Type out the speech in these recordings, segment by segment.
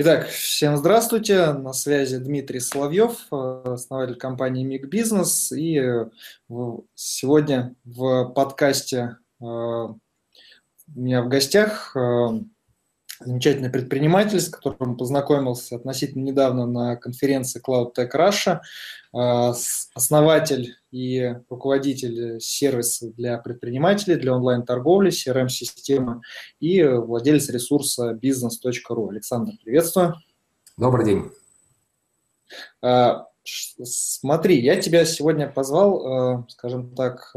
Итак, всем здравствуйте, на связи Дмитрий Соловьев, основатель компании МигБизнес, и сегодня в подкасте у меня в гостях замечательный предприниматель, с которым познакомился относительно недавно на конференции Cloud Tech Russia, основатель и руководитель сервиса для предпринимателей, для онлайн-торговли, CRM-системы и владелец ресурса business.ru. Александр, приветствую. Добрый день. Смотри, я тебя сегодня позвал, скажем так,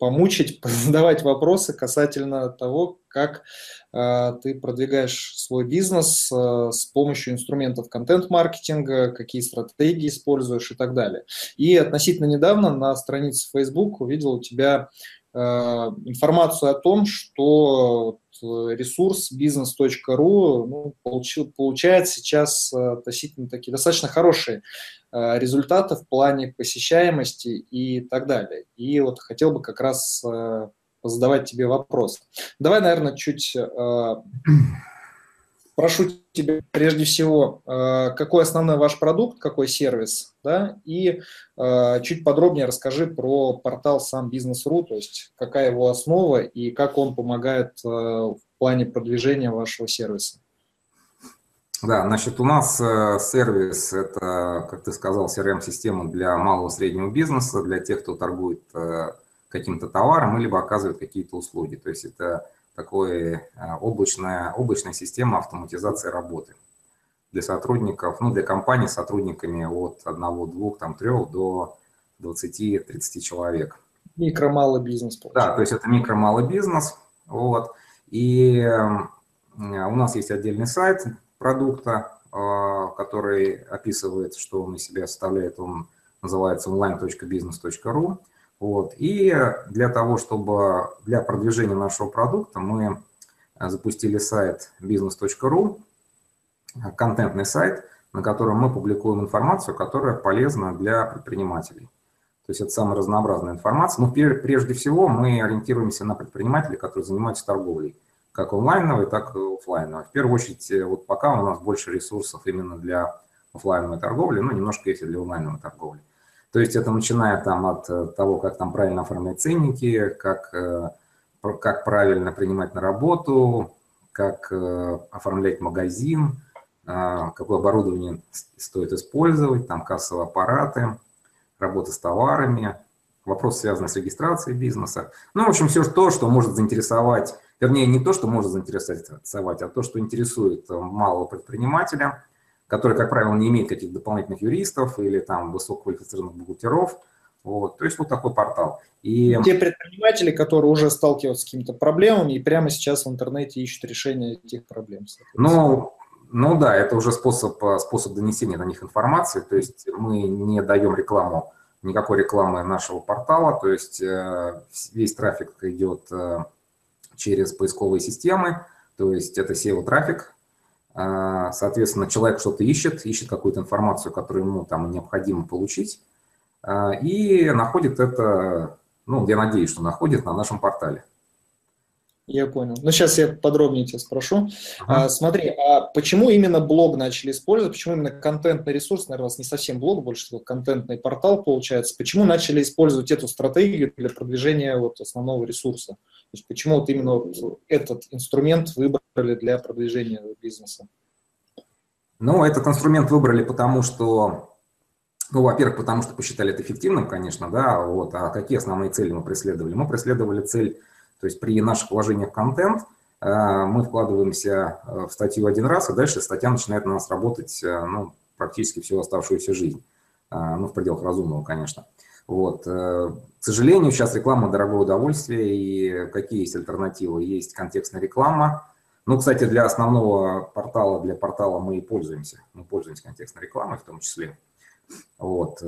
помучить, задавать вопросы касательно того, как ты продвигаешь свой бизнес с помощью инструментов контент-маркетинга, какие стратегии используешь и так далее. И относительно недавно на странице Facebook увидел у тебя информацию о том, что ресурс business.ru получает сейчас относительно такие достаточно хорошие результаты в плане посещаемости и так далее. И вот хотел бы как раз задавать тебе вопрос. Давай, наверное, чуть прошу тебя прежде всего, какой основной ваш продукт, какой сервис, да, и чуть подробнее расскажи про портал сам Business.ru, то есть какая его основа и как он помогает в плане продвижения вашего сервиса. Да, значит, у нас сервис – это, как ты сказал, CRM-система для малого и среднего бизнеса, для тех, кто торгует каким-то товаром, либо оказывает какие-то услуги. То есть это такая облачная система автоматизации работы для сотрудников, ну, для компаний с сотрудниками от 1, 2, там, 3 до 20-30 человек. Микро-малый бизнес. Получается. Да, то есть это микро-малый бизнес. Вот. И у нас есть отдельный сайт продукта, который описывает, что он из себя составляет. Он называется online.business.ru. Вот. И для того, чтобы для продвижения нашего продукта мы запустили сайт business.ru, контентный сайт, на котором мы публикуем информацию, которая полезна для предпринимателей. То есть это самая разнообразная информация. Но прежде всего мы ориентируемся на предпринимателей, которые занимаются торговлей, как онлайновой, так и офлайновой. В первую очередь, вот пока у нас больше ресурсов именно для офлайновой торговли, ну, немножко есть и для онлайновой торговли. То есть это начиная там от того, как там правильно оформлять ценники, как правильно принимать на работу, как оформлять магазин, какое оборудование стоит использовать, там кассовые аппараты, работа с товарами, вопрос, связанный с регистрацией бизнеса. Ну, в общем, все то, что может заинтересовать, вернее, не то, что может заинтересовать, а то, что интересует малого предпринимателя, который, как правило, не имеет каких-то дополнительных юристов или там высококвалифицированных бухгалтеров. Вот. То есть вот такой портал. И те предприниматели, которые уже сталкиваются с какими-то проблемами и прямо сейчас в интернете ищут решение этих проблем. Ну да, это уже способ донесения до них информации. То есть мы не даем рекламу, никакой рекламы нашего портала. То есть весь трафик идет через поисковые системы. То есть это SEO-трафик. Соответственно, человек что-то ищет какую-то информацию, которую ему там необходимо получить, и находит это, ну, я надеюсь, что находит на нашем портале. Я понял. Ну, сейчас я подробнее тебя спрошу. Ага. Смотри, а почему именно блог начали использовать? Почему именно контентный ресурс, наверное, у вас не совсем блог, больше контентный портал получается. Почему начали использовать эту стратегию для продвижения вот основного ресурса? То есть почему вот именно этот инструмент выбрали для продвижения бизнеса? Ну, этот инструмент выбрали потому, что, ну, во-первых, потому что посчитали это эффективным, конечно, да, вот, а какие основные цели мы преследовали? Мы преследовали цель. То есть при наших вложениях в контент мы вкладываемся в статью один раз, а дальше статья начинает на нас работать, ну, практически всю оставшуюся жизнь. Ну, в пределах разумного, конечно. Вот. К сожалению, сейчас реклама – дорогое удовольствие, и какие есть альтернативы? Есть контекстная реклама. Ну, кстати, для основного портала, для портала мы и пользуемся. Мы пользуемся контекстной рекламой в том числе. Вот.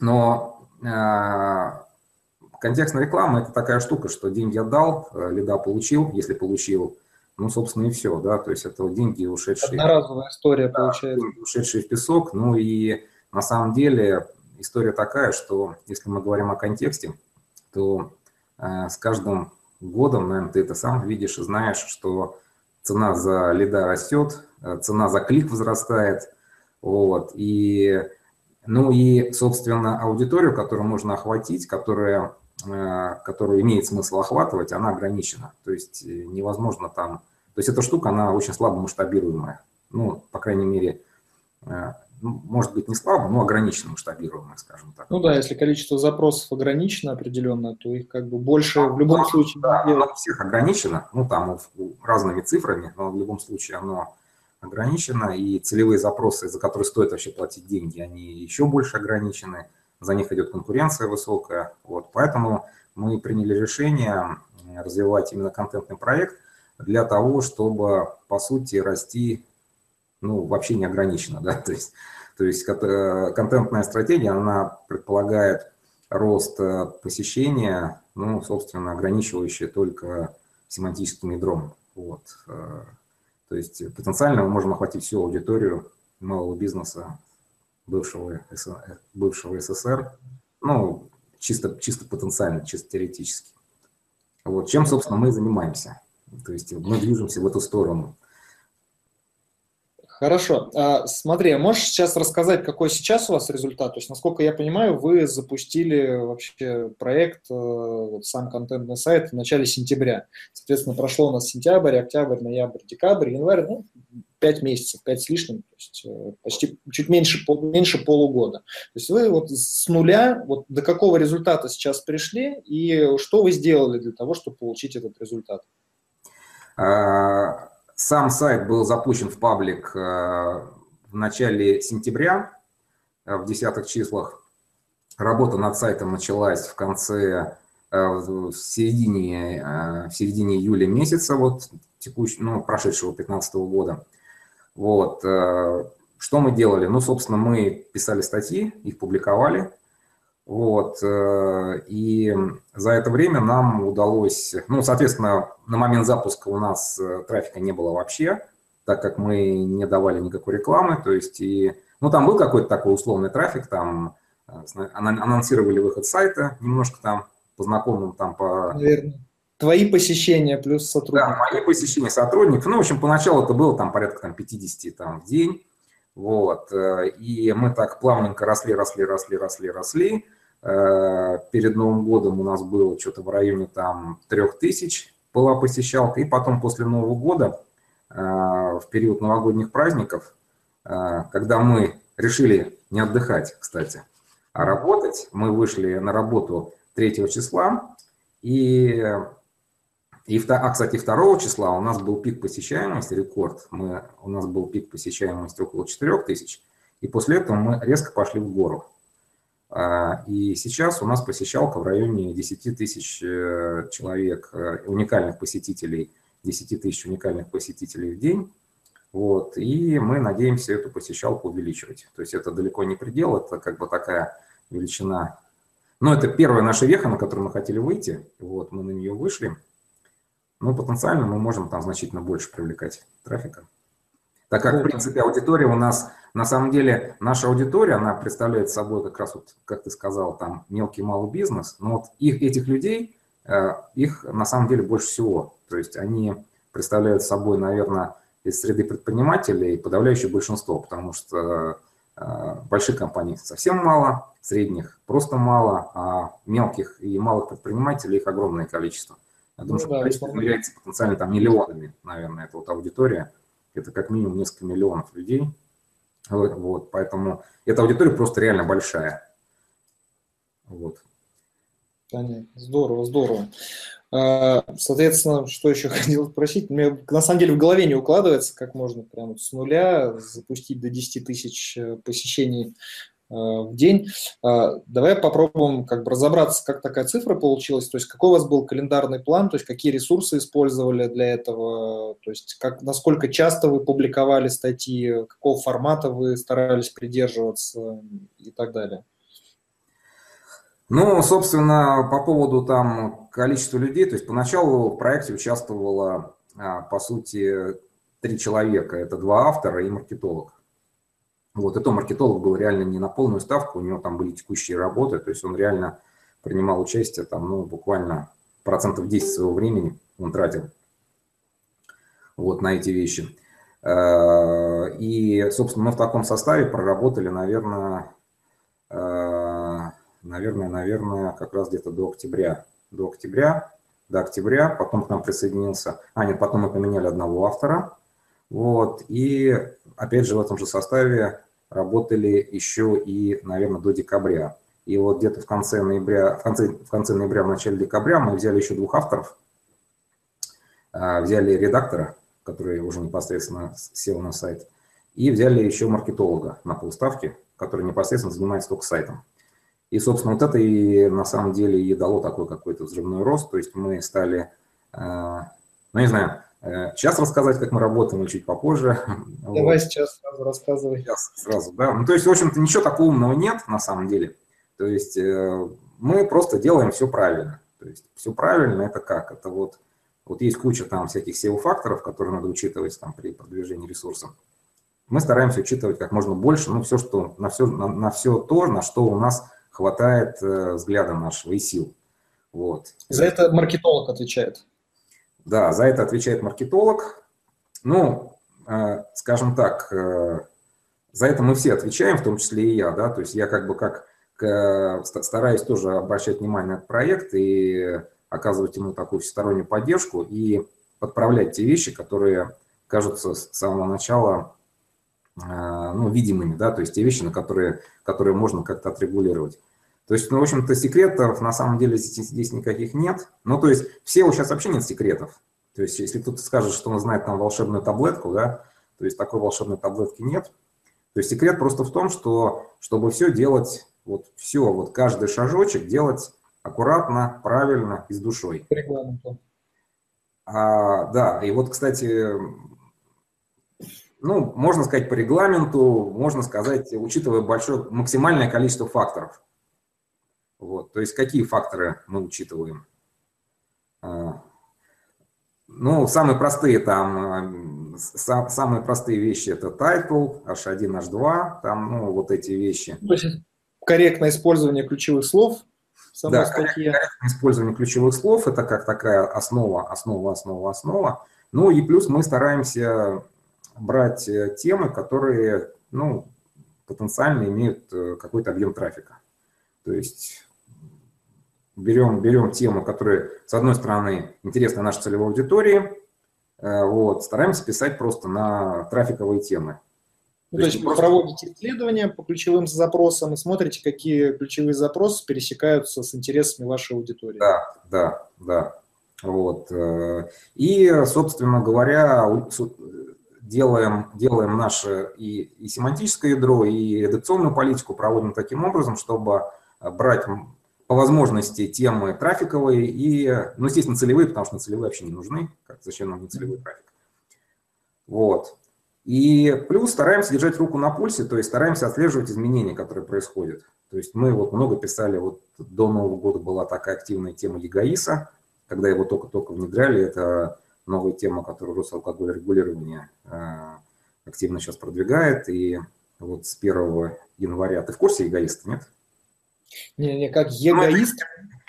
Но контекстная реклама – это такая штука, что деньги отдал, лида получил, если получил, ну, собственно, и все, да, то есть это деньги, ушедшие… Одноразовая история, да, получается. Деньги, ушедшие в песок, ну, и на самом деле история такая, что если мы говорим о контексте, то с каждым годом, наверное, ты это сам видишь и знаешь, что цена за лида растет, цена за клик возрастает. Вот. И, ну и, собственно, аудиторию, которую можно охватить, которую имеет смысл охватывать, она ограничена. То есть невозможно там... То есть эта штука, она очень слабо масштабируемая. Ну, по крайней мере... может быть, не слабо, но ограниченно масштабируемое, скажем так. Ну да, если количество запросов ограничено определенно, то их как бы больше в любом случае... Да, оно у всех ограничено, ну там разными цифрами, но в любом случае оно ограничено, и целевые запросы, за которые стоит вообще платить деньги, они еще больше ограничены, за них идет конкуренция высокая. Вот, поэтому мы приняли решение развивать именно контентный проект для того, чтобы, по сути, расти... ну, вообще не ограничено, да, то есть контентная стратегия, она предполагает рост посещения, ну, собственно, ограничивающий только семантическим ядром, вот, то есть потенциально мы можем охватить всю аудиторию малого бизнеса бывшего СССР, ну, чисто потенциально, чисто теоретически, вот, чем, собственно, мы и занимаемся, то есть мы движемся в эту сторону. Хорошо. Смотри, можешь сейчас рассказать, какой сейчас у вас результат? То есть, насколько я понимаю, вы запустили вообще проект, вот сам контентный сайт в начале сентября. Соответственно, прошло у нас сентябрь, октябрь, ноябрь, декабрь, январь, ну, 5 месяцев, 5 с лишним, то есть почти чуть меньше полугода. То есть вы вот с нуля, вот до какого результата сейчас пришли и что вы сделали для того, чтобы получить этот результат? Сам сайт был запущен в паблик в начале сентября, в 10-х числах. Работа над сайтом началась в середине июля месяца, вот, прошедшего 15-го года. Вот. Что мы делали? Ну, собственно, мы писали статьи, их публиковали. Вот, и за это время нам удалось, ну, соответственно, на момент запуска у нас трафика не было вообще, так как мы не давали никакой рекламы, то есть, ну, там был какой-то такой условный трафик, там анонсировали выход сайта, немножко там по знакомым, там по... Наверное. Твои посещения плюс сотрудник. Да, мои посещения сотрудников, ну, в общем, поначалу это было там порядка там, 50 там, в день. Вот, и мы так плавненько росли. Перед Новым годом у нас было что-то в районе там 3000 была посещалка, и потом после Нового года, в период новогодних праздников, когда мы решили не отдыхать, кстати, а работать, мы вышли на работу 3 числа, кстати, 2 числа у нас был пик посещаемости, рекорд. У нас был пик посещаемости около 4000, и после этого мы резко пошли в гору. И сейчас у нас посещалка в районе 10 000 человек, уникальных посетителей, 10 000 уникальных посетителей в день. Вот, и мы надеемся эту посещалку увеличивать. То есть это далеко не предел, это как бы такая величина. Но это первая наша веха, на которую мы хотели выйти. Вот, мы на нее вышли. Ну, потенциально мы можем там значительно больше привлекать трафика. Так как, в принципе, аудитория у нас, на самом деле, наша аудитория, она представляет собой как раз, вот, как ты сказал, там, мелкий малый бизнес. Но вот этих людей, их на самом деле больше всего. То есть они представляют собой, наверное, из среды предпринимателей подавляющее большинство, потому что больших компаний совсем мало, средних просто мало, а мелких и малых предпринимателей их огромное количество. Я думаю, что количество является потенциально там миллионами, наверное, это вот аудитория. Это как минимум несколько миллионов людей. Вот, поэтому эта аудитория просто реально большая. Вот. Понятно. Здорово, здорово. Соответственно, что еще хотел спросить? Мне на самом деле в голове не укладывается, как можно прямо с нуля запустить до 10 000 посещений в день. Давай попробуем как бы разобраться, как такая цифра получилась, то есть какой у вас был календарный план, то есть какие ресурсы использовали для этого, то есть насколько часто вы публиковали статьи, какого формата вы старались придерживаться и так далее. Ну, собственно, по поводу там количества людей, то есть поначалу в проекте участвовало, по сути, 3 человека, это 2 автора и маркетолог. Вот, и то маркетолог был реально не на полную ставку, у него там были текущие работы, то есть он реально принимал участие, там, ну, буквально 10% своего времени он тратил. вот на эти вещи. И, собственно, мы в таком составе проработали, наверное, как раз где-то до октября, потом к нам присоединился, потом мы поменяли одного автора, вот, и опять же в этом же составе работали еще и, наверное, до декабря. И вот где-то в конце ноября, в начале декабря мы взяли еще двух авторов, взяли редактора, который уже непосредственно сел на сайт, и взяли еще маркетолога на полставки, который непосредственно занимается только сайтом. И, собственно, вот это и на самом деле и дало такой какой-то взрывной рост. То есть мы стали, ну, не знаю, сейчас рассказать, как мы работаем, или чуть попозже. Давай вот. Сейчас сразу рассказывай. Сейчас сразу, да. Ну, то есть, в общем-то, ничего такого умного нет на самом деле. То есть мы просто делаем все правильно. То есть все правильно – это как? Это вот есть куча там всяких SEO-факторов, которые надо учитывать там при продвижении ресурсов. Мы стараемся учитывать как можно больше, ну, все, что, на все то, на что у нас хватает взгляда нашего и сил. Вот. За это маркетолог отвечает? Да, за это отвечает маркетолог. Ну, скажем так, за это мы все отвечаем, в том числе и я, да, то есть я как бы стараюсь тоже обращать внимание на этот проект и оказывать ему такую всестороннюю поддержку и подправлять те вещи, которые кажутся с самого начала, ну, видимыми, да, то есть те вещи, на которые можно как-то отрегулировать. То есть, ну, в общем-то, секретов на самом деле здесь никаких нет. Ну, то есть в SEO сейчас вообще нет секретов. То есть если кто-то скажет, что он знает там волшебную таблетку, да, то есть такой волшебной таблетки нет. То есть секрет просто в том, что чтобы все делать, вот каждый шажочек делать аккуратно, правильно и с душой. По регламенту. Да, и вот, кстати, ну, можно сказать по регламенту, можно сказать, учитывая максимальное количество факторов. Вот, то есть какие факторы мы учитываем? Ну, самые простые вещи – это title, H1, H2, там, ну, вот эти вещи. То есть корректное использование ключевых слов? Да, корректное использование ключевых слов – это как такая основа. Ну, и плюс мы стараемся брать темы, которые, ну, потенциально имеют какой-то объем трафика. То есть берем темы, которые, с одной стороны, интересны нашей целевой аудитории, вот, стараемся писать просто на трафиковые темы. Ну, то есть вы проводите исследования по ключевым запросам и смотрите, какие ключевые запросы пересекаются с интересами вашей аудитории. Да. Вот. И, собственно говоря, делаем наше и семантическое ядро, и редакционную политику проводим таким образом, чтобы брать по возможности темы трафиковые и, ну, естественно, целевые, потому что целевые вообще не нужны. Зачем нам не целевой трафик? Вот. И плюс стараемся держать руку на пульсе, то есть стараемся отслеживать изменения, которые происходят. То есть мы вот много писали, вот до Нового года была такая активная тема ЕГАИСа, когда его только-только внедряли, это новая тема, которую Росалкогольрегулирование активно сейчас продвигает, и вот с 1 января, ты в курсе ЕГАИС, нет? Не, как ЕГАИС?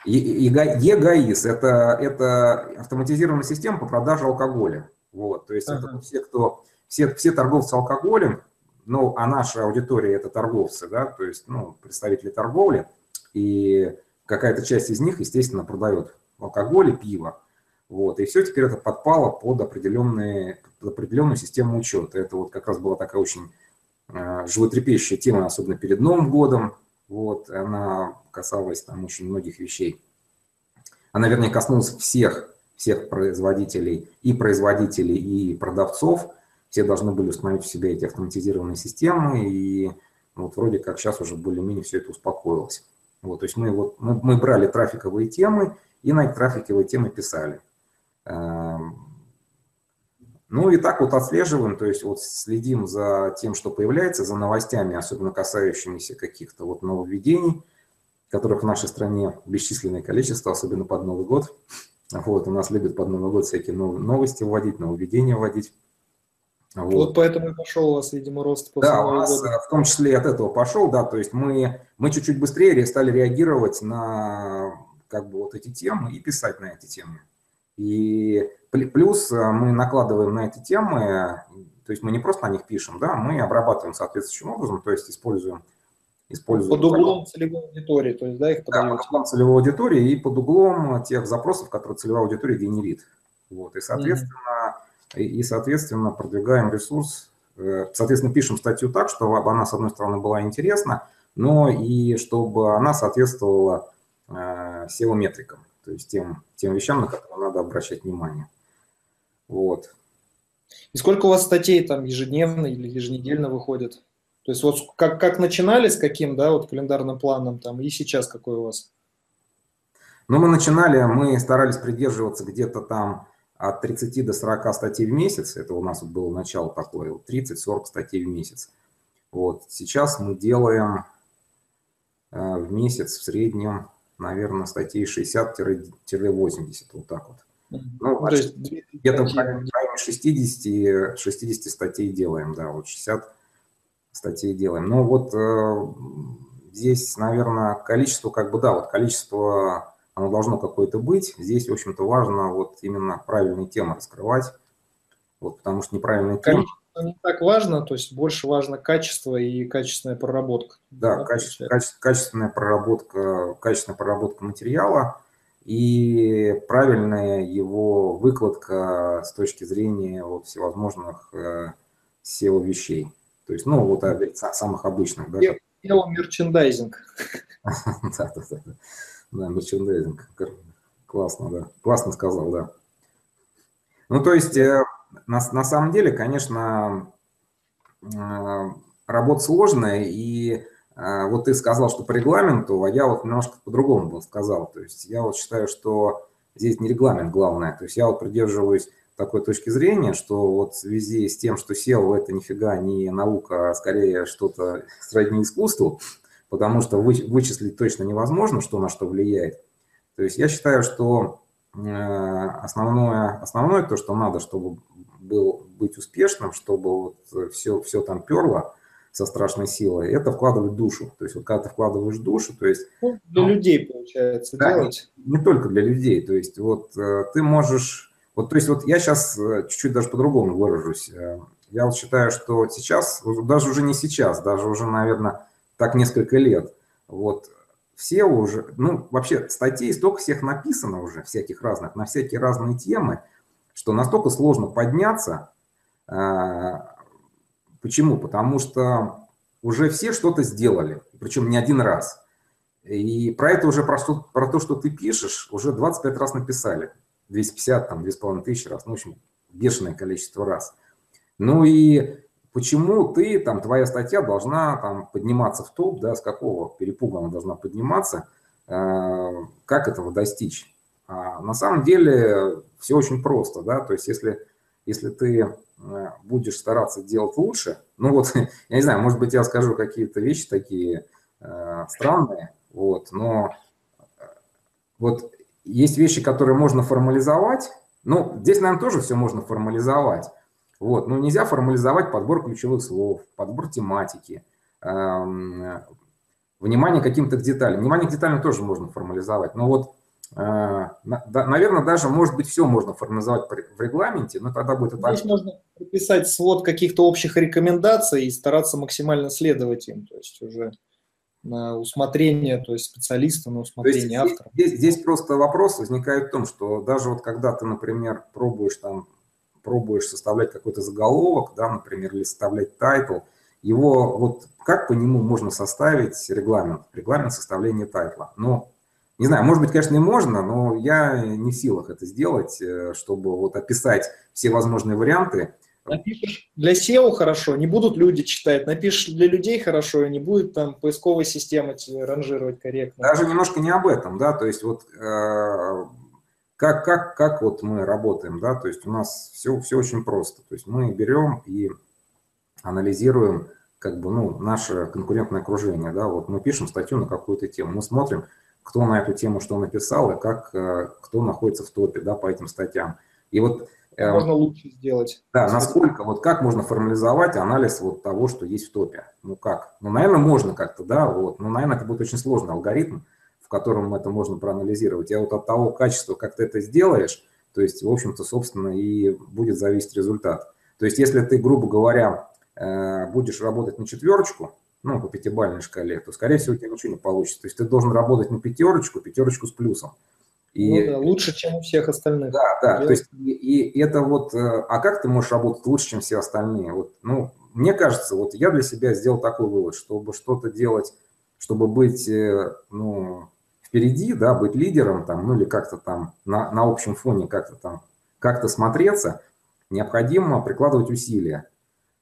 ЕГАИС – это автоматизированная система по продаже алкоголя. Вот, то есть это все торговцы алкоголем, ну, а наша аудитория – это торговцы, да, то есть, ну, представители торговли, и какая-то часть из них, естественно, продает алкоголь и пиво. Вот, и все теперь это подпало под определенную систему учета. Это вот как раз была такая очень животрепещущая тема, особенно перед Новым годом. Вот, она касалась там очень многих вещей. Она, вернее, коснулась всех производителей, и продавцов. Все должны были установить в себе эти автоматизированные системы, и вот вроде как сейчас уже более-менее все это успокоилось. Вот, то есть мы брали трафиковые темы и на эти трафиковые темы писали. Ну и так вот отслеживаем, то есть вот следим за тем, что появляется, за новостями, особенно касающимися каких-то вот нововведений, которых в нашей стране бесчисленное количество, особенно под Новый год. Вот, у нас любят под Новый год всякие новости вводить, нововведения вводить. Вот поэтому и пошел у вас, видимо, рост после Нового года. Да, у нас в том числе от этого пошел, да, то есть мы чуть-чуть быстрее стали реагировать на, как бы, вот эти темы и писать на эти темы. И плюс мы накладываем на эти темы, то есть мы не просто на них пишем, да, мы обрабатываем соответствующим образом, то есть используем под углом целевой аудитории, то есть, да, их подаем. Да, под углом целевой аудитории и под углом тех запросов, которые целевая аудитория генерит. Вот, и соответственно, продвигаем ресурс, соответственно, пишем статью так, чтобы она, с одной стороны, была интересна, но и чтобы она соответствовала SEO-метрикам, то есть тем вещам, на которые надо обращать внимание. Вот. И сколько у вас статей там ежедневно или еженедельно выходит? То есть вот как начинали, с каким, да, вот календарным планом там, и сейчас какой у вас? Ну, мы старались придерживаться где-то там от 30 до 40 статей в месяц. Это у нас было начало такое, 30-40 статей в месяц. Вот сейчас мы делаем в месяц в среднем, наверное, статей 60-80, вот так вот. Ну, то есть где-то в районе 60 статей делаем, да, вот 60 статей делаем. Ну, вот здесь, наверное, количество, как бы, да, вот количество, оно должно какое-то быть. Здесь, в общем-то, важно вот именно правильные темы раскрывать, вот, потому что неправильные темы... Не так важно, то есть больше важно качество и качественная проработка. Да, качественная проработка материала и правильная его выкладка с точки зрения вот всевозможных SEO вещей. То есть, ну, вот самых обычных. SEO-мерчендайзинг. Да, мерчендайзинг. Классно, да. Классно сказал, да. Ну, то есть... На самом деле, конечно, работа сложная, и вот ты сказал, что по регламенту, а я вот немножко по-другому бы сказал. То есть я вот считаю, что здесь не регламент главное. То есть я вот придерживаюсь такой точки зрения, что вот в связи с тем, что SEO – это нифига не наука, а скорее что-то сродни искусству, потому что вычислить точно невозможно, что на что влияет. То есть я считаю, что основное то, что надо, чтобы быть успешным, чтобы вот все там перло со страшной силой, это вкладывать душу. То есть вот когда ты вкладываешь душу, то есть... Ну, для людей, получается, да, делать. Не только для людей. То есть вот ты можешь... Вот, то есть вот я сейчас чуть-чуть даже по-другому выражусь. Я вот считаю, что сейчас, даже уже не сейчас, даже уже, наверное, так несколько лет, вот все уже... Ну, вообще статей столько всех написано уже, всяких разных, на всякие разные темы, что настолько сложно подняться. Почему? Потому что уже все что-то сделали, причем не один раз. И про это уже, про то, что ты пишешь, уже 25 раз написали. 250, там, 2500 раз. Ну, в общем, бешеное количество раз. Ну и почему ты, там, твоя статья должна там подниматься в топ, да, с какого перепуга она должна подниматься, как этого достичь? На самом деле все очень просто, да, то есть если ты будешь стараться делать лучше, ну вот, я не знаю, может быть, я скажу какие-то вещи такие странные, вот, но вот есть вещи, которые можно формализовать, ну, здесь, наверное, тоже все можно формализовать, вот, но нельзя формализовать подбор ключевых слов, подбор тематики, внимание к каким-то деталям, внимание к деталям тоже можно формализовать, но вот, наверное, даже, может быть, все можно формализовать в регламенте, но тогда будет... Здесь можно прописать свод каких-то общих рекомендаций и стараться максимально следовать им, то есть уже на усмотрение, то есть специалиста, на усмотрение автора. Здесь просто вопрос возникает в том, что даже вот когда ты, например, пробуешь составлять какой-то заголовок, да, например, или составлять тайтл, его вот как по нему можно составить регламент составления тайтла? Но не знаю, может быть, конечно, и можно, но я не в силах это сделать, чтобы вот описать все возможные варианты. Напишешь для SEO хорошо, не будут люди читать. Напишешь для людей хорошо, и не будет там поисковая система ранжировать корректно. Даже немножко не об этом, да, то есть вот как вот мы работаем, да, то есть у нас все очень просто. То есть мы берем и анализируем как бы, ну, наше конкурентное окружение, да, вот мы пишем статью на какую-то тему, мы смотрим, кто на эту тему что написал и кто находится в топе, да, по этим статьям. И вот, можно лучше сделать. Да, насколько, вот как можно формализовать анализ вот того, что есть в топе? Ну как? Ну, наверное, можно как-то, да, вот. Но, наверное, это будет очень сложный алгоритм, в котором это можно проанализировать. И вот от того качества, как ты это сделаешь, То есть, в общем-то, собственно, и будет зависеть результат. То есть, если ты, грубо говоря, будешь работать на четверочку, ну, по пятибалльной шкале, то, скорее всего, у тебя ничего не получится. То есть, ты должен работать на пятерочку, пятерочку с плюсом. И, ну да, лучше, чем у всех остальных. Да, да. То есть, и это вот, а как ты можешь работать лучше, чем все остальные? Вот, ну, мне кажется, вот я для себя сделал такой вывод, чтобы что-то делать, чтобы быть, ну, впереди, да, быть лидером там, ну, или как-то там на общем фоне как-то там, как-то смотреться, необходимо прикладывать усилия.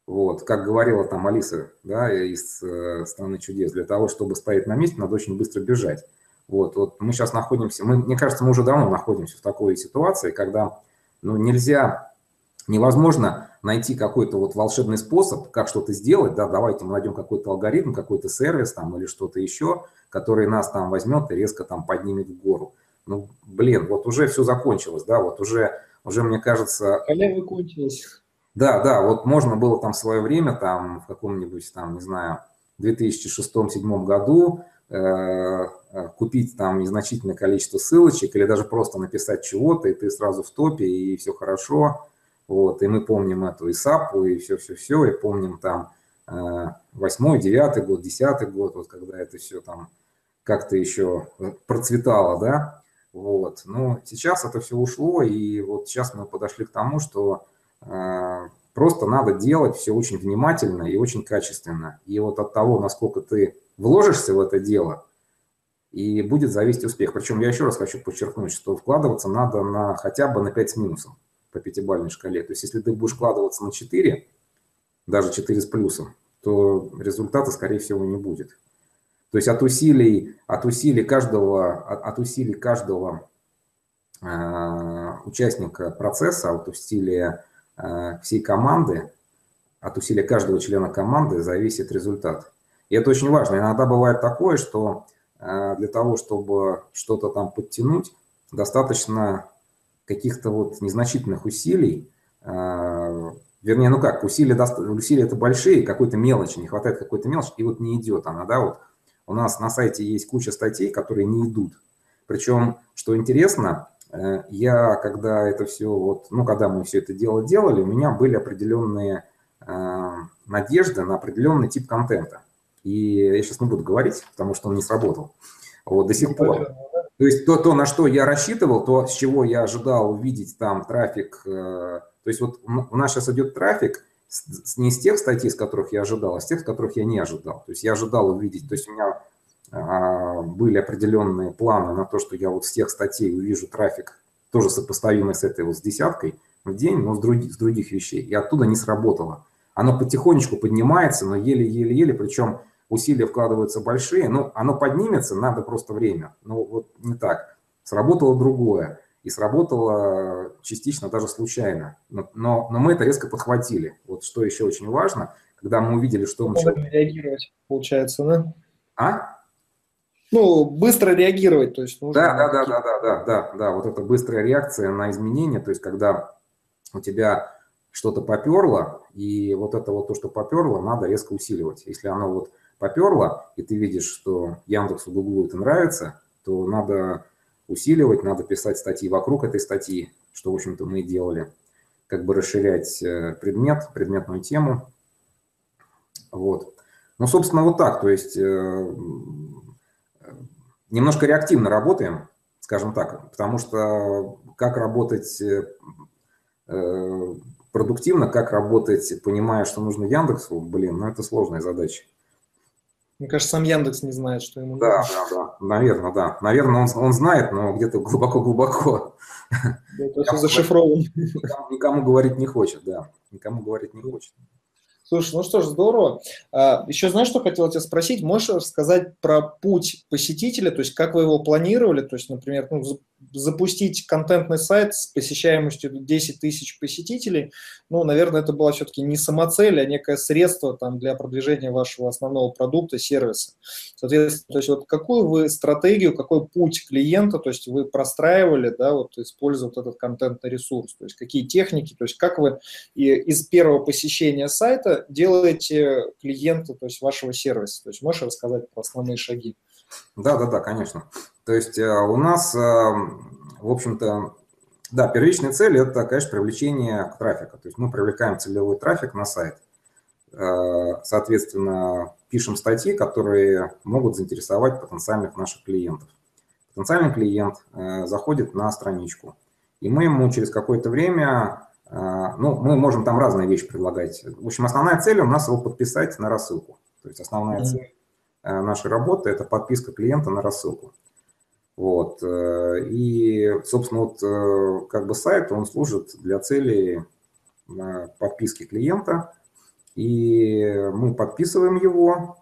Вот, как говорила там Алиса, да, из «Страны чудес», для того, чтобы стоять на месте, надо очень быстро бежать. Вот, вот мы сейчас находимся, мне кажется, мы уже давно находимся в такой ситуации, когда, ну, нельзя, невозможно найти какой-то вот волшебный способ, как что-то сделать, да, давайте мы найдем какой-то алгоритм, какой-то сервис там или что-то еще, который нас там возьмет и резко там поднимет в гору. Ну, блин, вот уже все закончилось, да, вот уже мне кажется... Халявы кончились. Да, да, вот можно было там в свое время, там, в каком-нибудь, там, не знаю, 2006-2007 году... купить там незначительное количество ссылочек или даже просто написать чего-то, и ты сразу в топе, и все хорошо. Вот. И мы помним эту и САПу, и все-все-все, и помним там 8-й, 9-й год, 10-й год, вот когда это все там как-то еще процветало, да. Вот. Но сейчас это все ушло, и вот сейчас мы подошли к тому, что просто надо делать все очень внимательно и очень качественно. И вот от того, насколько ты вложишься в это дело, и будет зависеть успех. Причем я еще раз хочу подчеркнуть, что вкладываться надо на хотя бы на 5 с минусом по пятибалльной шкале. То есть если ты будешь вкладываться на 4, даже 4 с плюсом, то результата, скорее всего, не будет. То есть от усилий каждого участника процесса, от усилия всей команды, от усилия каждого члена команды зависит результат. И это очень важно. Иногда бывает такое, что для того, чтобы что-то там подтянуть, достаточно каких-то вот незначительных усилий. Вернее, ну как, усилия это большие, какой-то мелочи, не хватает какой-то мелочи, и вот не идет она, да, вот. У нас на сайте есть куча статей, которые не идут. Причем, что интересно, я, когда это все, вот, ну, когда мы все это дело делали, у меня были определенные надежды на определенный тип контента. И я сейчас не буду говорить, потому что он не сработал. Вот до сих пор. То есть то, на что я рассчитывал, то, с чего я ожидал увидеть там трафик. То есть вот у нас сейчас идет трафик не из тех статей, с которых я ожидал, а с тех, с которых я не ожидал. То есть я ожидал увидеть, то есть у меня были определенные планы на то, что я вот с тех статей увижу трафик, тоже сопоставимый с этой вот с десяткой в день, но с других вещей. И оттуда не сработало. Оно потихонечку поднимается, но еле-еле-еле, причем усилия вкладываются большие, но оно поднимется, надо просто время. Ну, вот не так. Сработало другое. И сработало частично даже случайно. Но мы это резко подхватили. Вот что еще очень важно, когда мы увидели, что... Надо реагировать, получается, да? А? Ну, быстро реагировать, то есть... Да. Вот это быстрая реакция на изменения, то есть когда у тебя что-то поперло, и вот это вот то, что поперло, надо резко усиливать. Если оно вот... поперло, и ты видишь, что Яндексу, Гуглу это нравится, то надо усиливать, надо писать статьи вокруг этой статьи, что, в общем-то, мы и делали, как бы расширять предметную тему. Вот. Ну, собственно, вот так, то есть немножко реактивно работаем, скажем так, потому что как работать продуктивно, как работать, понимая, что нужно Яндексу, блин, ну это сложная задача. Мне кажется, сам Яндекс не знает, что ему нужно. Да, наверное, да. Наверное, он знает, но где-то глубоко-глубоко. Да, просто зашифрован. Никому говорить не хочет, да. Никому говорить не хочет. Слушай, ну что ж, здорово. Еще знаешь, что хотел тебя спросить? Можешь рассказать про путь посетителя, то есть как вы его планировали? То есть, например, ну, запустить контентный сайт с посещаемостью 10 тысяч посетителей, ну, наверное, это была все-таки не самоцель, а некое средство там, для продвижения вашего основного продукта, сервиса. Соответственно, то есть вот какую вы стратегию, какой путь клиента, то есть вы простраивали, да, вот, используя вот этот контентный ресурс, то есть какие техники, то есть как вы из первого посещения сайта делаете клиента, то есть вашего сервиса, то есть можешь рассказать про основные шаги? Да, конечно. То есть у нас, в общем-то, Да, первичная цель – это, конечно, привлечение трафика. То есть мы привлекаем целевой трафик на сайт. Соответственно, пишем статьи, которые могут заинтересовать потенциальных наших клиентов. Потенциальный клиент заходит на страничку, и мы ему через какое-то время, ну, мы можем там разные вещи предлагать. В общем, основная цель у нас его подписать на рассылку. То есть основная цель нашей работы – это подписка клиента на рассылку. Вот. И, собственно, вот как бы сайт, он служит для цели подписки клиента, и мы подписываем его.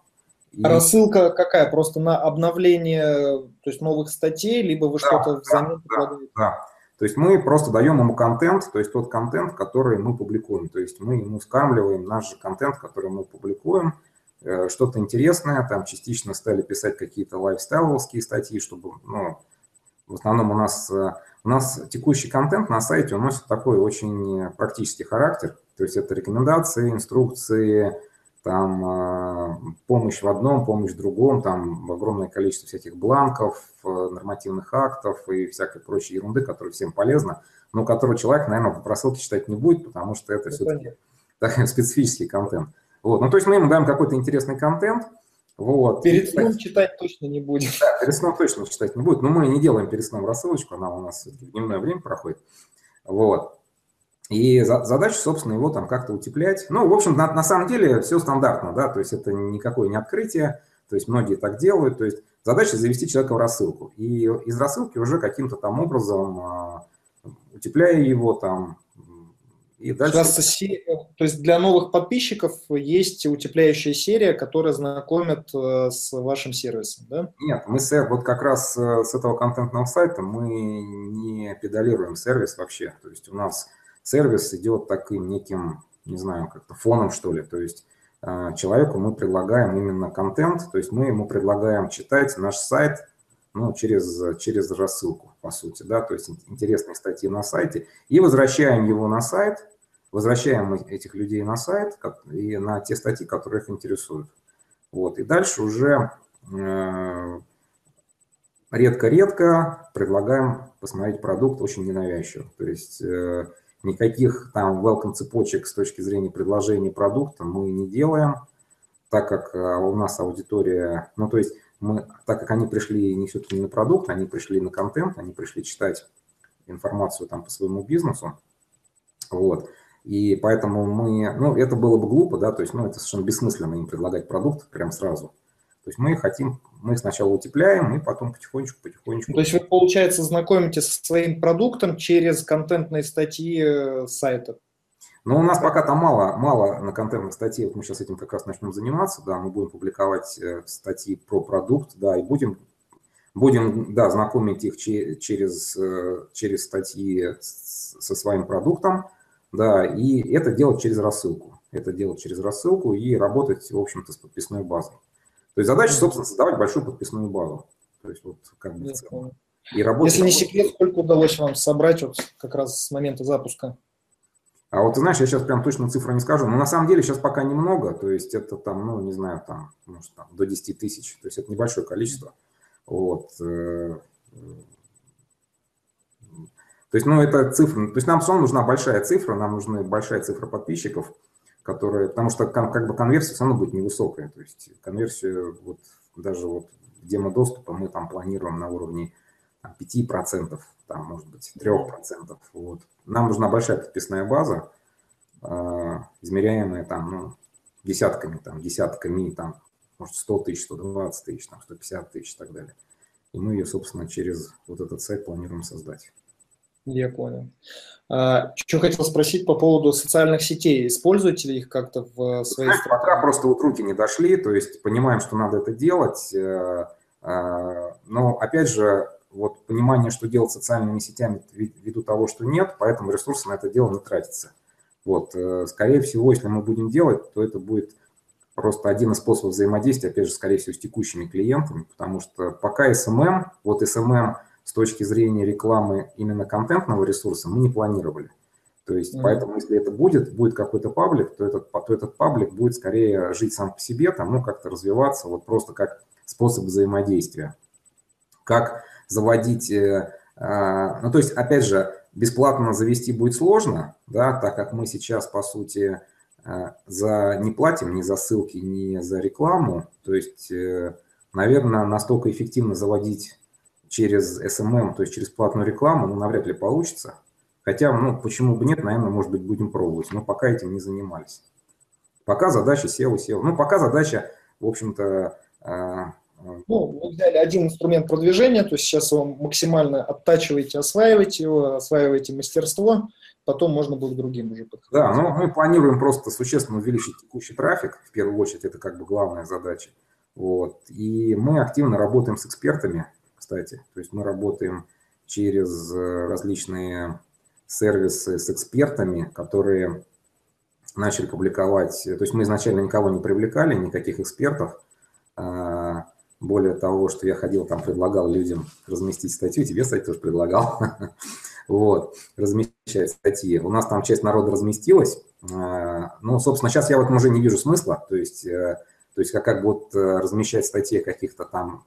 И... А рассылка какая? Просто на обновление, то есть новых статей, либо вы что-то взамен предлагаете? Да. То есть мы просто даем ему контент, то есть тот контент, который мы публикуем. То есть мы ему скармливаем наш же контент, который мы публикуем, что-то интересное. Там частично стали писать какие-то лайфстайловские статьи, чтобы, ну, в основном у нас текущий контент на сайте носит такой очень практический характер. То есть это рекомендации, инструкции, там, помощь в одном, помощь в другом, там огромное количество всяких бланков, нормативных актов и всякой прочей ерунды, которая всем полезна, но которую человек, наверное, по рассылке читать не будет, потому что это все-таки специфический контент. Вот. Ну, то есть мы ему даем какой-то интересный контент. Вот. Перед сном читать точно не будет. Да, перед сном точно читать не будет, но мы не делаем перед сном рассылочку, она у нас в дневное время проходит. Вот. И задача, собственно, его там как-то утеплять. Ну, в общем, на самом деле все стандартно, да, то есть это никакое не открытие, то есть многие так делают, то есть задача завести человека в рассылку. И из рассылки уже каким-то там образом утепляя его там и дальше. То есть для новых подписчиков есть утепляющая серия, которая знакомит с вашим сервисом, да? Нет, мы вот как раз с этого контентного сайта мы не педалируем сервис вообще, то есть у нас... Сервис идет таким неким, не знаю, как-то фоном, что ли. То есть человеку мы предлагаем именно контент, то есть мы ему предлагаем читать наш сайт, ну, через рассылку, по сути, да, то есть интересные статьи на сайте. И возвращаем его на сайт, возвращаем этих людей на сайт и на те статьи, которые их интересуют. Вот, и дальше уже редко-редко предлагаем посмотреть продукт очень ненавязчиво, то есть... Никаких там welcome-цепочек с точки зрения предложения продукта мы не делаем, так как у нас аудитория, ну то есть мы, так как они пришли не все-таки на продукт, они пришли на контент, они пришли читать информацию там по своему бизнесу, вот, и поэтому мы, ну это было бы глупо, да, то есть, ну это совершенно бессмысленно им предлагать продукт прям сразу. То есть мы сначала утепляем, и потом потихонечку. То есть вы, получается, знакомитесь со своим продуктом через контентные статьи сайта? Ну, у нас пока там мало на контентных статей. Вот мы сейчас этим как раз начнем заниматься, да, мы будем публиковать статьи про продукт, да, и будем знакомить их через статьи со своим продуктом, да, и это делать через рассылку. Это делать через рассылку и работать, в общем-то, с подписной базой. То есть задача, собственно, создавать большую подписную базу. То есть вот как бы в целом. И работать. Если не секрет, сколько удалось вам собрать вот как раз с момента запуска? А вот ты знаешь, я сейчас прям точно цифру не скажу, но на самом деле сейчас пока немного, то есть это там, ну не знаю, там, может, там до 10 тысяч, то есть это небольшое количество. Вот. То есть, ну это цифра, то есть нам все нужна большая цифра, нам нужна большая цифра подписчиков, которые, потому что как бы конверсия все равно будет невысокая, то есть конверсию вот, даже вот в демо-доступа мы там планируем на уровне там, 5%, там, может быть, 3%. Вот. Нам нужна большая подписная база, измеряемая там, ну, десятками, там, может, 100 тысяч, 120 тысяч, там, 150 тысяч и так далее. И мы ее, собственно, через вот этот сайт планируем создать. Я понял. Что хотел спросить по поводу социальных сетей. Используете ли их как-то в своей стратегии? Пока просто вот руки не дошли, то есть понимаем, что надо это делать. Но, опять же, вот понимание, что делать социальными сетями ввиду того, что нет, поэтому ресурсы на это дело не тратятся. Вот. Скорее всего, если мы будем делать, то это будет просто один из способов взаимодействия, опять же, скорее всего, с текущими клиентами, потому что пока SMM с точки зрения рекламы именно контентного ресурса мы не планировали. То есть, поэтому, если это будет какой-то паблик, то этот паблик будет скорее жить сам по себе, там, ну, как-то развиваться, вот просто как способ взаимодействия. Как заводить... Ну, то есть, опять же, бесплатно завести будет сложно, да, так как мы сейчас, по сути, не платим ни за ссылки, ни за рекламу. То есть, наверное, настолько эффективно заводить через SMM, то есть через платную рекламу, ну, навряд ли получится. Хотя, ну, почему бы нет, наверное, может быть, будем пробовать. Но пока этим не занимались. Пока задача SEO. Ну, пока задача, в общем-то... Ну, вы взяли один инструмент продвижения, то есть сейчас его максимально оттачиваете, осваиваете его, осваиваете мастерство, потом можно будет другим уже подходить. Да, ну, мы планируем просто существенно увеличить текущий трафик, в первую очередь, это как бы главная задача. Вот. И мы активно работаем с экспертами, кстати, то есть мы работаем через различные сервисы с экспертами, которые начали публиковать, то есть мы изначально никого не привлекали, никаких экспертов. Более того, что я ходил там, предлагал людям разместить статью, тебе, кстати, тоже предлагал. Вот, размещать статьи. У нас там часть народа разместилась. Ну, собственно, сейчас я в этом уже не вижу смысла. То есть как будут размещать статьи о каких-то там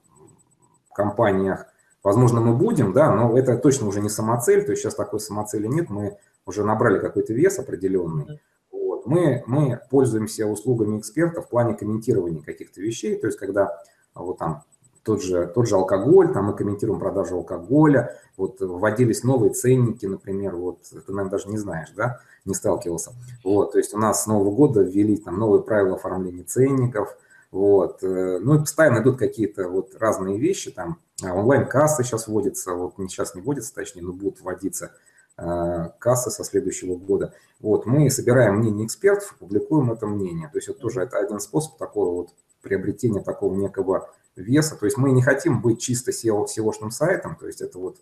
компаниях. Возможно, мы будем, да, но это точно уже не самоцель. То есть сейчас такой самоцели нет. Мы уже набрали какой-то вес определенный. Вот. Мы пользуемся услугами экспертов в плане комментирования каких-то вещей. То есть когда... Вот там тот же алкоголь, там мы комментируем продажу алкоголя, вот вводились новые ценники, например, вот ты, наверное, даже не знаешь, да, не сталкивался. Вот, то есть у нас с Нового года ввели там новые правила оформления ценников, вот, ну и постоянно идут какие-то вот разные вещи, там онлайн-кассы сейчас вводятся, вот сейчас не вводятся, точнее, но будут вводиться кассы со следующего года. Вот, мы собираем мнение экспертов, публикуем это мнение, то есть вот тоже это один способ такого вот приобретение такого некого веса. То есть мы не хотим быть чисто SEO-шным сайтом, то есть это вот,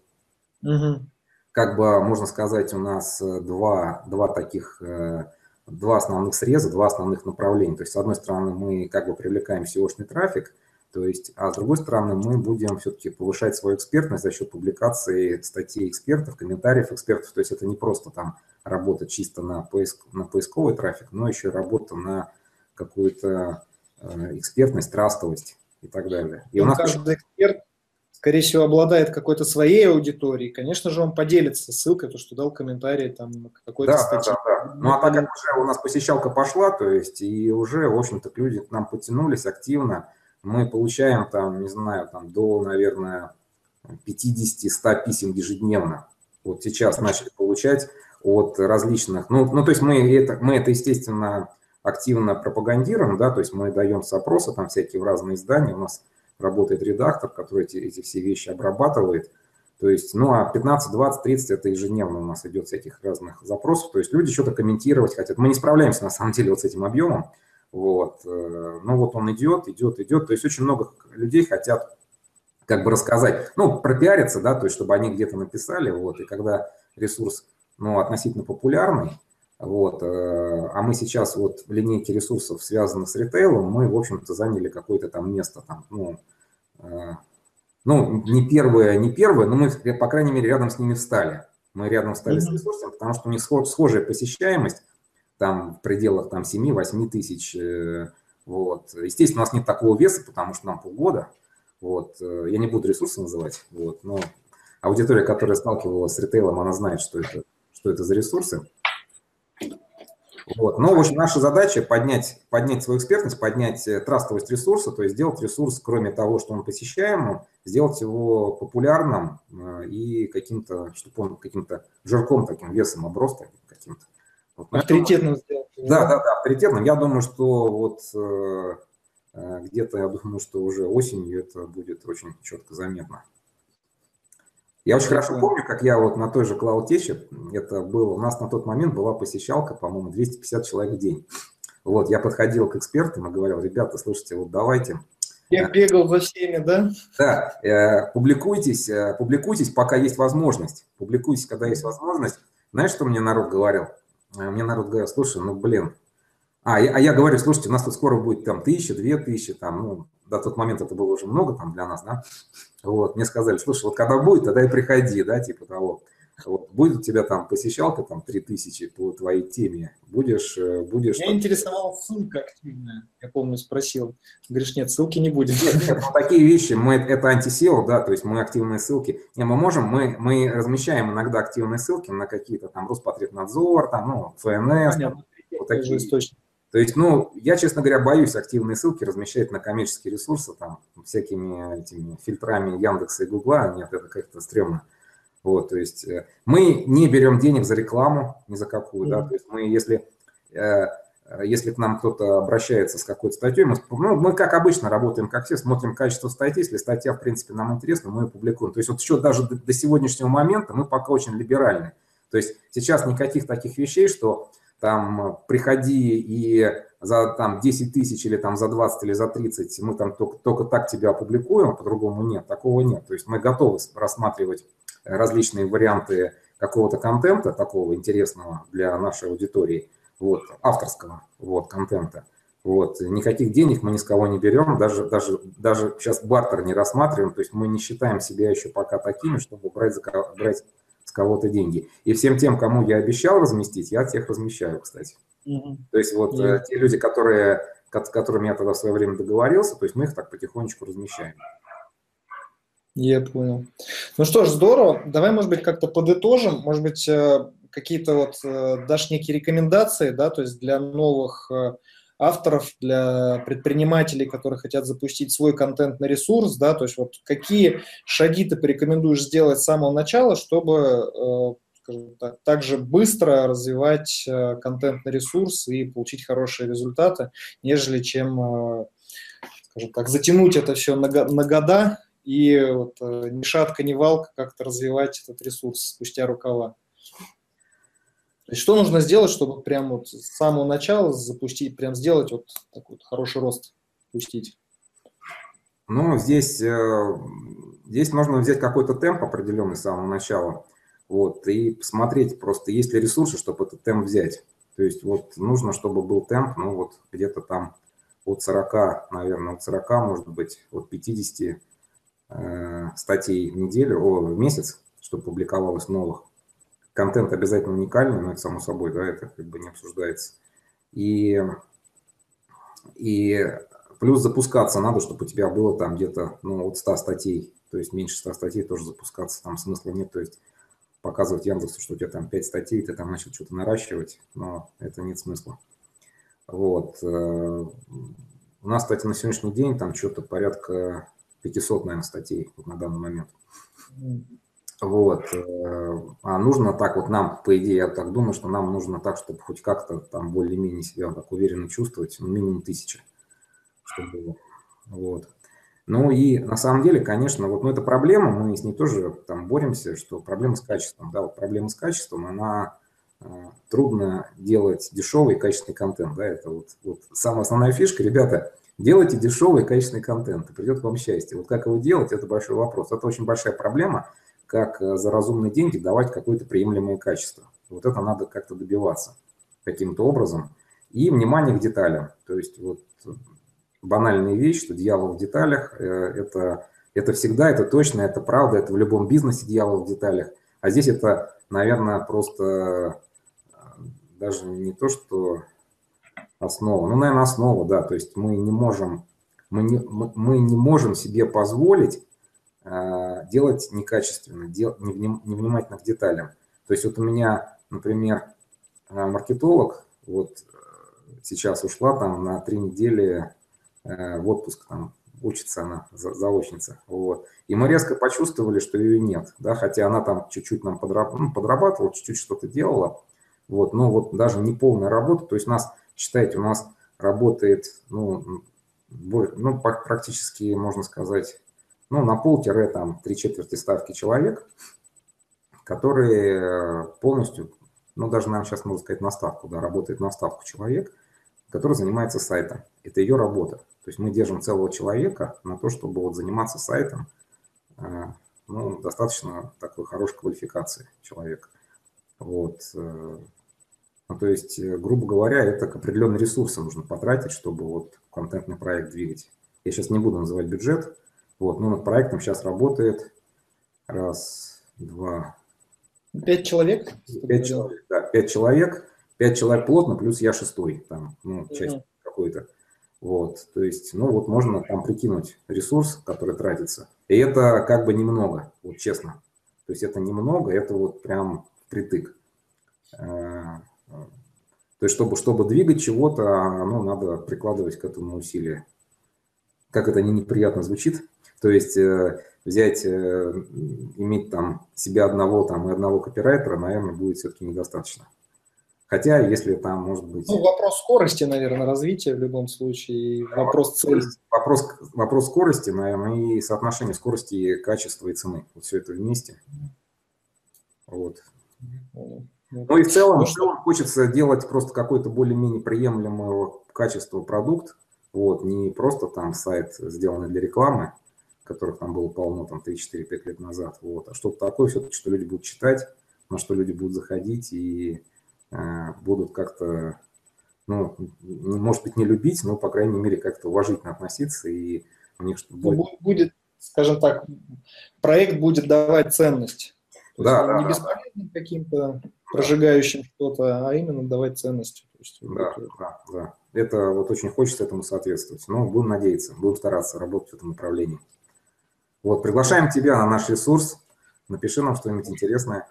как бы, можно сказать, у нас два основных среза, два основных направления. То есть, с одной стороны, мы как бы привлекаем SEO-шный трафик, то есть, а с другой стороны, мы будем все-таки повышать свою экспертность за счет публикации статей экспертов, комментариев экспертов. То есть это не просто там работа чисто на поисковый трафик, но еще и работа на какую-то... экспертность, трастовость и так далее. И у нас каждый эксперт, скорее всего, обладает какой-то своей аудиторией. Конечно же, он поделится ссылкой, то, что дал комментарий там какой-то статье. Да. Ну, а так как уже у нас посещалка пошла, то есть, и уже, в общем-то, люди к нам потянулись активно. Мы получаем там, не знаю, там до, наверное, 50-100 писем ежедневно. Вот сейчас начали получать от различных... Ну, то есть мы это, естественно... активно пропагандируем, да, то есть мы даем опросы, там всякие в разные издания, у нас работает редактор, который эти все вещи обрабатывает, то есть, ну, а 15, 20, 30 это ежедневно у нас идет всяких разных запросов, то есть люди что-то комментировать хотят, мы не справляемся на самом деле вот с этим объемом, вот, ну, вот он идет, то есть очень много людей хотят как бы рассказать, ну, пропиариться, да, то есть чтобы они где-то написали, вот, и когда ресурс, ну, относительно популярный, вот, а мы сейчас вот в линейке ресурсов, связанных с ритейлом, мы, в общем-то, заняли какое-то там место, там, ну, не первое, но мы, по крайней мере, рядом с ними встали. Мы рядом встали с ресурсами, потому что у них схожая посещаемость, там, в пределах там 7-8 тысяч, вот. Естественно, у нас нет такого веса, потому что нам полгода, вот, я не буду ресурсы называть, вот, но аудитория, которая сталкивалась с ритейлом, она знает, что это за ресурсы. Вот. Но, в общем, наша задача поднять свою экспертность, поднять трастовость ресурса, то есть сделать ресурс, кроме того, что он посещаемым, сделать его популярным и каким-то, чтобы он каким-то жирком, таким весом оброс, каким-то. Вот. Авторитетным сделать. Да, авторитетным. Я думаю, что вот где-то, я думаю, что уже осенью это будет очень четко заметно. Я очень хорошо помню, как я вот на той же Cloud Tech, это было, у нас на тот момент была посещалка, по-моему, 250 человек в день. Вот, я подходил к экспертам и говорил, ребята, слушайте, вот давайте. Я бегал за всеми, да? Да, публикуйтесь, пока есть возможность. Публикуйтесь, когда есть возможность. Знаешь, что мне народ говорил? Мне народ говорил, слушай, ну блин. А я говорю, слушайте, у нас тут скоро будет там 1000, 2000, там, ну, до тот момент это было уже много там для нас, да. Вот, мне сказали, слушай, вот когда будет, тогда и приходи, да, типа того. Вот. Будет у тебя там посещалка, там, 3000 по твоей теме, будешь... Меня интересовала ссылка активная, я помню, спросил. Говоришь, нет, ссылки не будет. Нет, ну, такие вещи, это антисео, да, то есть мы активные ссылки. Не, мы можем, мы размещаем иногда активные ссылки на какие-то там Роспотребнадзор, там, ну, ФНС, там, вот такие. То есть, ну, я, честно говоря, боюсь активные ссылки размещать на коммерческие ресурсы, там, всякими этими фильтрами Яндекса и Гугла, нет, это как-то стрёмно. Вот, то есть мы не берем денег за рекламу, ни за какую, да, то есть мы, если к нам кто-то обращается с какой-то статьей, мы как обычно работаем, как все, смотрим качество статьи, если статья, в принципе, нам интересна, мы ее публикуем. То есть вот еще даже до сегодняшнего момента мы пока очень либеральны, то есть сейчас никаких таких вещей, что там приходи и за там 10 тысяч или там за 20 или за 30 мы там только так тебя опубликуем, по-другому нет, такого нет, то есть мы готовы рассматривать различные варианты какого-то контента, такого интересного для нашей аудитории, вот, авторского вот, контента. Вот. Никаких денег мы ни с кого не берем, даже сейчас бартер не рассматриваем, то есть мы не считаем себя еще пока такими, чтобы брать с кого-то деньги. И всем тем, кому я обещал разместить, я тех размещаю, кстати. То есть вот те люди, которыми я тогда в свое время договорился, то есть мы их так потихонечку размещаем. Я понял. Ну что ж, здорово. Давай, может быть, как-то подытожим. Может быть, какие-то вот дашь некие рекомендации, да, то есть для новых авторов, для предпринимателей, которые хотят запустить свой контентный ресурс, да, то есть вот какие шаги ты порекомендуешь сделать с самого начала, чтобы, скажем так же быстро развивать контентный ресурс и получить хорошие результаты, нежели чем, скажем так, затянуть это все на года. И вот, ни шатка, ни валка, как-то развивать этот ресурс спустя рукава. То есть что нужно сделать, чтобы прям вот с самого начала запустить, прям сделать вот такой вот хороший рост, пустить? Ну, здесь нужно взять какой-то темп определенный с самого начала, вот, и посмотреть просто, есть ли ресурсы, чтобы этот темп взять. То есть вот нужно, чтобы был темп, ну, вот где-то там от 40, наверное, от 40, может быть, от 50 статей в неделю, в месяц, чтобы публиковалось новых. Контент обязательно уникальный, но это само собой, да, это как бы не обсуждается. И плюс запускаться надо, чтобы у тебя было там где-то, ну, от 100 статей, то есть меньше 100 статей тоже запускаться там смысла нет, то есть показывать Яндексу, что у тебя там 5 статей, ты там начал что-то наращивать, но это нет смысла. Вот. У нас, кстати, на сегодняшний день там что-то порядка 500, наверное, статей на данный момент. Вот. А нужно так вот нам, по идее, я так думаю, что нам нужно так, чтобы хоть как-то там более-менее себя так уверенно чувствовать, ну, минимум 1000, чтобы было. Вот. Ну и на самом деле, конечно, вот, ну, это проблема, мы с ней тоже там боремся, что проблема с качеством, да, вот проблема с качеством, она трудно делать дешевый и качественный контент, да, это вот самая основная фишка, ребята. Делайте дешевый и качественный контент, и придет к вам счастье. Вот как его делать, это большой вопрос. Это очень большая проблема, как за разумные деньги давать какое-то приемлемое качество. Вот это надо как-то добиваться каким-то образом. И внимание к деталям. То есть вот банальная вещь, что дьявол в деталях, это всегда, это точно, это правда, это в любом бизнесе дьявол в деталях. А здесь это, наверное, просто даже не то, что... Основа. Ну, наверное, основа, да. То есть мы не можем себе позволить делать некачественно, невнимательно к деталям. То есть вот у меня, например, маркетолог вот сейчас ушла там на 3 недели в отпуск, там учится она, заочница. Вот. И мы резко почувствовали, что ее нет. Да, хотя она там чуть-чуть нам подрабатывала, чуть-чуть что-то делала. Вот, но вот даже не полная работа. То есть у нас работает, ну, практически, можно сказать, ну, на пол-3/4 ставки человек, которые полностью, ну, даже, наверное, сейчас можно сказать на ставку, да, работает на ставку человек, который занимается сайтом. Это ее работа. То есть мы держим целого человека на то, чтобы вот заниматься сайтом, ну, достаточно такой хорошей квалификации человека. Вот. Ну, то есть, грубо говоря, это определенные ресурсы нужно потратить, чтобы вот контентный проект двигать. Я сейчас не буду называть бюджет, вот, но над проектом сейчас работает 1, 2, Пять человек? Пять человек плотно, плюс я шестой, там, часть какой-то. Вот, то есть, можно там прикинуть ресурс, который тратится. И это как бы немного, вот честно. То есть это немного, это вот прям впритык. То есть, чтобы двигать чего-то, надо прикладывать к этому усилия. Как это неприятно звучит. То есть взять, иметь там себя одного там и одного копирайтера, наверное, будет все-таки недостаточно. Хотя, если там может быть... вопрос скорости, наверное, развития в любом случае. Вопрос цели. Вопрос скорости, наверное, и соотношение скорости, качества и цены. Вот все это вместе. Вот. И в целом хочется делать просто какой-то более-менее приемлемого качества продукт. Вот, не просто там сайт, сделанный для рекламы, которых там было полно там 3-4-5 лет назад. Вот, а что-то такое все-таки, что люди будут читать, на что люди будут заходить и... будут как-то, может быть, не любить, но, по крайней мере, как-то уважительно относиться, и у них что-то будет, скажем так, проект будет давать ценность. Не бесполезным каким-то прожигающим что-то, а именно давать ценность. То есть, да. Это вот очень хочется этому соответствовать. Но будем надеяться, будем стараться работать в этом направлении. Вот, приглашаем тебя на наш ресурс. Напиши нам что-нибудь интересное.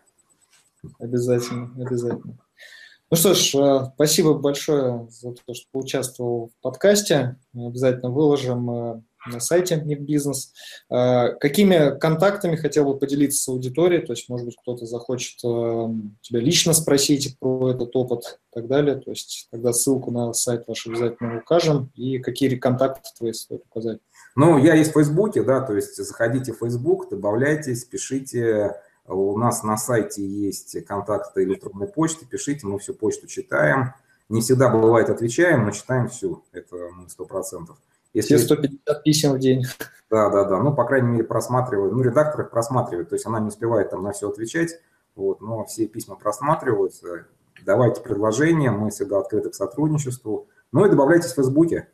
Обязательно. Ну что ж, спасибо большое за то, что поучаствовал в подкасте. Обязательно выложим на сайте МигБизнес. Какими контактами хотел бы поделиться с аудиторией? То есть, может быть, кто-то захочет тебя лично спросить про этот опыт и так далее. То есть, тогда ссылку на сайт ваш обязательно укажем. И какие контакты твои стоит указать? Я есть в Фейсбуке, то есть, заходите в Фейсбук, добавляйтесь, пишите. У нас на сайте есть контакты электронной почты, пишите, мы всю почту читаем. Не всегда бывает отвечаем, но читаем всю, это 100%. Все 150 писем в день. Да, по крайней мере просматривают, редактор их просматривает, то есть она не успевает там на все отвечать, но все письма просматриваются, давайте предложения, мы всегда открыты к сотрудничеству, и добавляйтесь в Фейсбуке.